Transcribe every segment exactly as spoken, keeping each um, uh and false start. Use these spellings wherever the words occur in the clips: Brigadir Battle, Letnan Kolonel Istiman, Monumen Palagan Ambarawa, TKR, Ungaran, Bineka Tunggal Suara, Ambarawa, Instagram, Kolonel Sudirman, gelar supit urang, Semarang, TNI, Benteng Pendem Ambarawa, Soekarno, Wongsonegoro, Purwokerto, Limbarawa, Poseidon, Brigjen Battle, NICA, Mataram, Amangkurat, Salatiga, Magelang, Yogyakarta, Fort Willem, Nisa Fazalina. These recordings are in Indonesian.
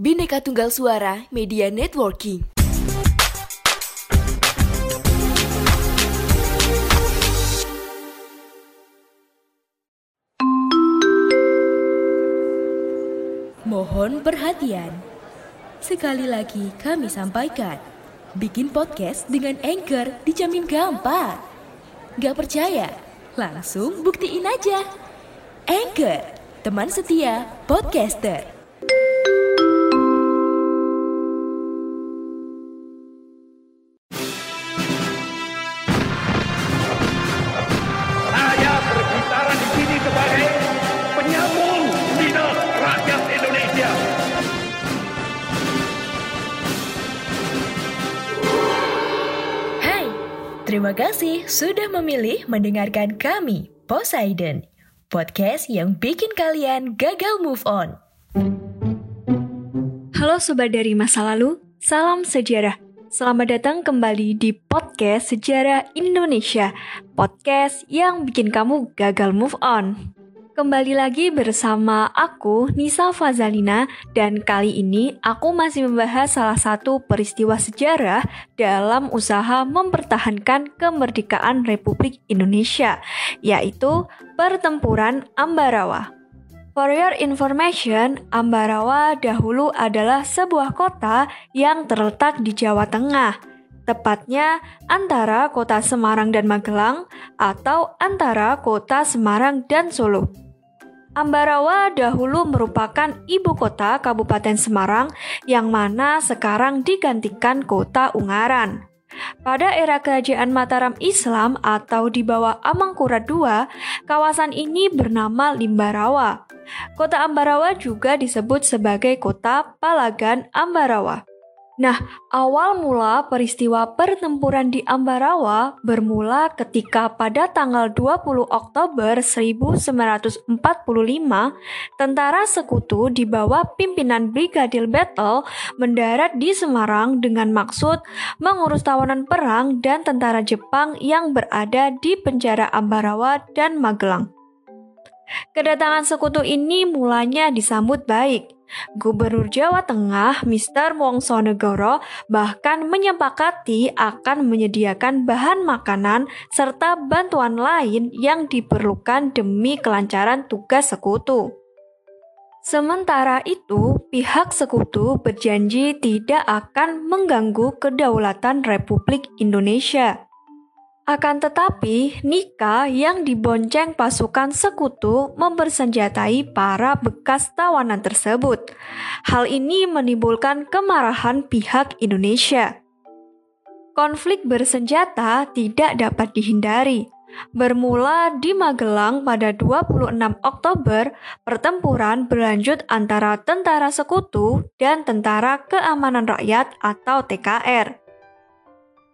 Bineka Tunggal Suara Media Networking. Mohon perhatian. Sekali lagi kami sampaikan, bikin podcast dengan Anchor dijamin gampang. Gak percaya? Langsung buktiin aja. Anchor, teman setia podcaster. Terima kasih sudah memilih mendengarkan kami, Poseidon, podcast yang bikin kalian gagal move on. Halo sobat dari masa lalu, salam sejarah. Selamat datang kembali di podcast Sejarah Indonesia, podcast yang bikin kamu gagal move on. Kembali lagi bersama aku, Nisa Fazalina, dan kali ini aku masih membahas salah satu peristiwa sejarah dalam usaha mempertahankan kemerdekaan Republik Indonesia, yaitu Pertempuran Ambarawa. For your information, Ambarawa dahulu adalah sebuah kota yang terletak di Jawa Tengah, tepatnya antara kota Semarang dan Magelang atau antara kota Semarang dan Solo. Ambarawa dahulu merupakan ibu kota Kabupaten Semarang yang mana sekarang digantikan kota Ungaran. Pada era Kerajaan Mataram Islam atau di bawah Amangkurat kedua, kawasan ini bernama Limbarawa. Kota Ambarawa juga disebut sebagai kota Palagan Ambarawa. Nah, awal mula peristiwa pertempuran di Ambarawa bermula ketika pada tanggal dua puluh Oktober seribu sembilan ratus empat puluh lima, tentara sekutu di bawah pimpinan Brigadir Battle mendarat di Semarang dengan maksud mengurus tawanan perang dan tentara Jepang yang berada di penjara Ambarawa dan Magelang. Kedatangan sekutu ini mulanya disambut baik. Gubernur Jawa Tengah mister Wongsonegoro bahkan menyepakati akan menyediakan bahan makanan serta bantuan lain yang diperlukan demi kelancaran tugas sekutu. Sementara itu, pihak sekutu berjanji tidak akan mengganggu kedaulatan Republik Indonesia. Akan tetapi, N I C A yang dibonceng pasukan sekutu mempersenjatai para bekas tawanan tersebut. Hal ini menimbulkan kemarahan pihak Indonesia. Konflik bersenjata tidak dapat dihindari. Bermula di Magelang pada dua puluh enam Oktober, pertempuran berlanjut antara tentara sekutu dan Tentara Keamanan Rakyat atau T K R.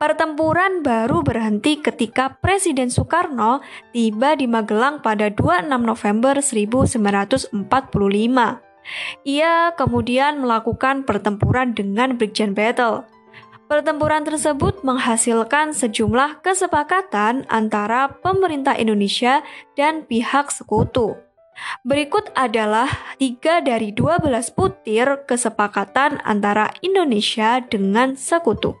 Pertempuran baru berhenti ketika Presiden Soekarno tiba di Magelang pada dua puluh enam November seribu sembilan ratus empat puluh lima. Ia kemudian melakukan pertempuran dengan Brigjen Battle. Pertempuran tersebut menghasilkan sejumlah kesepakatan antara pemerintah Indonesia dan pihak sekutu. Berikut adalah tiga dari dua belas butir kesepakatan antara Indonesia dengan sekutu.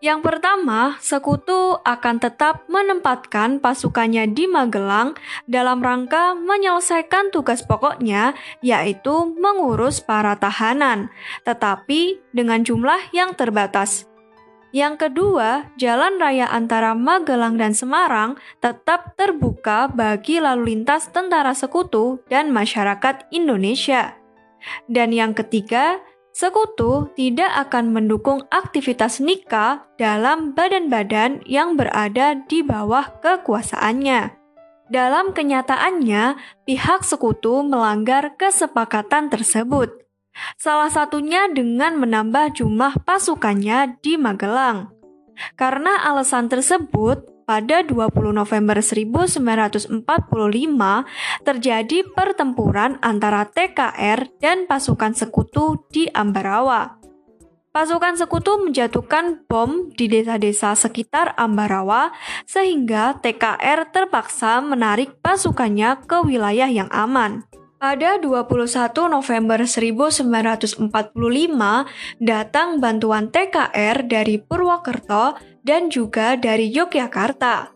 Yang pertama, sekutu akan tetap menempatkan pasukannya di Magelang dalam rangka menyelesaikan tugas pokoknya, yaitu mengurus para tahanan, tetapi dengan jumlah yang terbatas. Yang kedua, jalan raya antara Magelang dan Semarang tetap terbuka bagi lalu lintas tentara sekutu dan masyarakat Indonesia. Dan yang ketiga, Sekutu tidak akan mendukung aktivitas N I C A dalam badan-badan yang berada di bawah kekuasaannya. Dalam kenyataannya, pihak sekutu melanggar kesepakatan tersebut. Salah satunya dengan menambah jumlah pasukannya di Magelang. Karena alasan tersebut, pada dua puluh November seribu sembilan ratus empat puluh lima terjadi pertempuran antara T K R dan pasukan sekutu di Ambarawa. Pasukan sekutu menjatuhkan bom di desa-desa sekitar Ambarawa sehingga T K R terpaksa menarik pasukannya ke wilayah yang aman. Pada dua puluh satu November seribu sembilan ratus empat puluh lima, datang bantuan T K R dari Purwokerto dan juga dari Yogyakarta.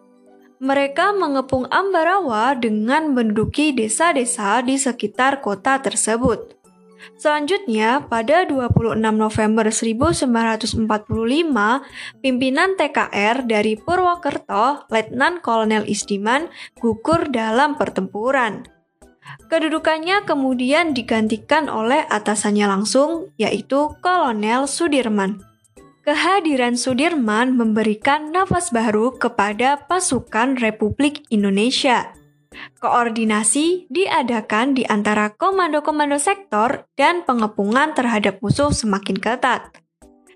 Mereka mengepung Ambarawa dengan menduduki desa-desa di sekitar kota tersebut. Selanjutnya, pada dua puluh enam November seribu sembilan ratus empat puluh lima, pimpinan T K R dari Purwokerto, Letnan Kolonel Istiman, gugur dalam pertempuran. Kedudukannya kemudian digantikan oleh atasannya langsung, yaitu Kolonel Sudirman. Kehadiran Sudirman memberikan nafas baru kepada pasukan Republik Indonesia. Koordinasi diadakan di antara komando-komando sektor dan pengepungan terhadap musuh semakin ketat.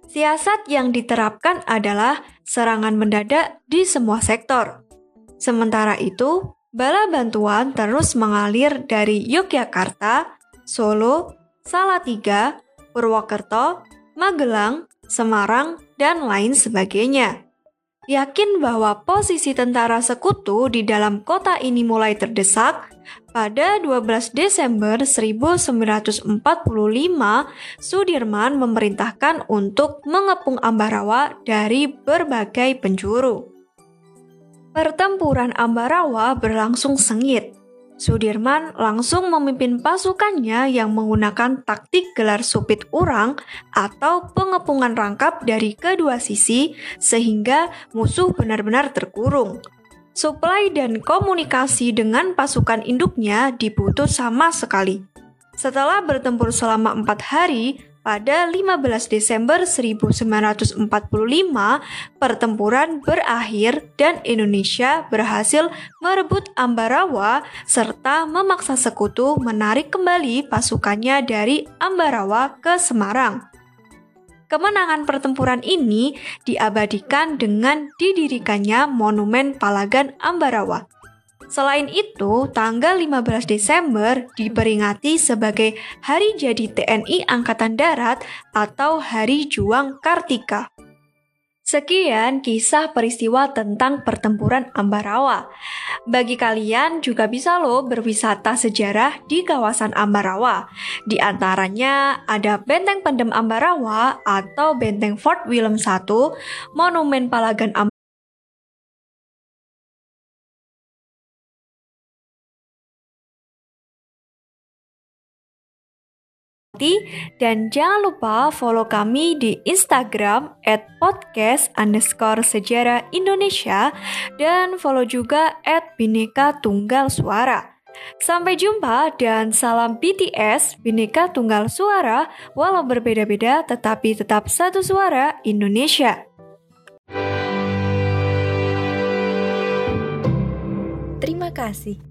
Siasat yang diterapkan adalah serangan mendadak di semua sektor. Sementara itu, bala bantuan terus mengalir dari Yogyakarta, Solo, Salatiga, Purwokerto, Magelang, Semarang, dan lain sebagainya. Yakin bahwa posisi tentara sekutu di dalam kota ini mulai terdesak, pada dua belas Desember seribu sembilan ratus empat puluh lima, Sudirman memerintahkan untuk mengepung Ambarawa dari berbagai penjuru. Pertempuran Ambarawa berlangsung sengit. Sudirman langsung memimpin pasukannya yang menggunakan taktik gelar supit urang atau pengepungan rangkap dari kedua sisi sehingga musuh benar-benar terkurung. Suplai dan komunikasi dengan pasukan induknya diputus sama sekali. Setelah bertempur selama empat hari, pada lima belas Desember seribu sembilan ratus empat puluh lima, pertempuran berakhir dan Indonesia berhasil merebut Ambarawa serta memaksa sekutu menarik kembali pasukannya dari Ambarawa ke Semarang. Kemenangan pertempuran ini diabadikan dengan didirikannya Monumen Palagan Ambarawa. Selain itu, tanggal lima belas Desember diperingati sebagai Hari Jadi T N I Angkatan Darat atau Hari Juang Kartika. Sekian kisah peristiwa tentang pertempuran Ambarawa. Bagi kalian juga bisa loh berwisata sejarah di kawasan Ambarawa. Di antaranya ada Benteng Pendem Ambarawa atau Benteng Fort Willem satu, Monumen Palagan Ambarawa, dan jangan lupa follow kami di Instagram at podcast underscore sejarah Indonesia dan follow juga at Bineka Tunggal Suara. Sampai jumpa dan salam B T S Bineka Tunggal Suara, walau berbeda-beda tetapi tetap satu suara Indonesia. Terima kasih.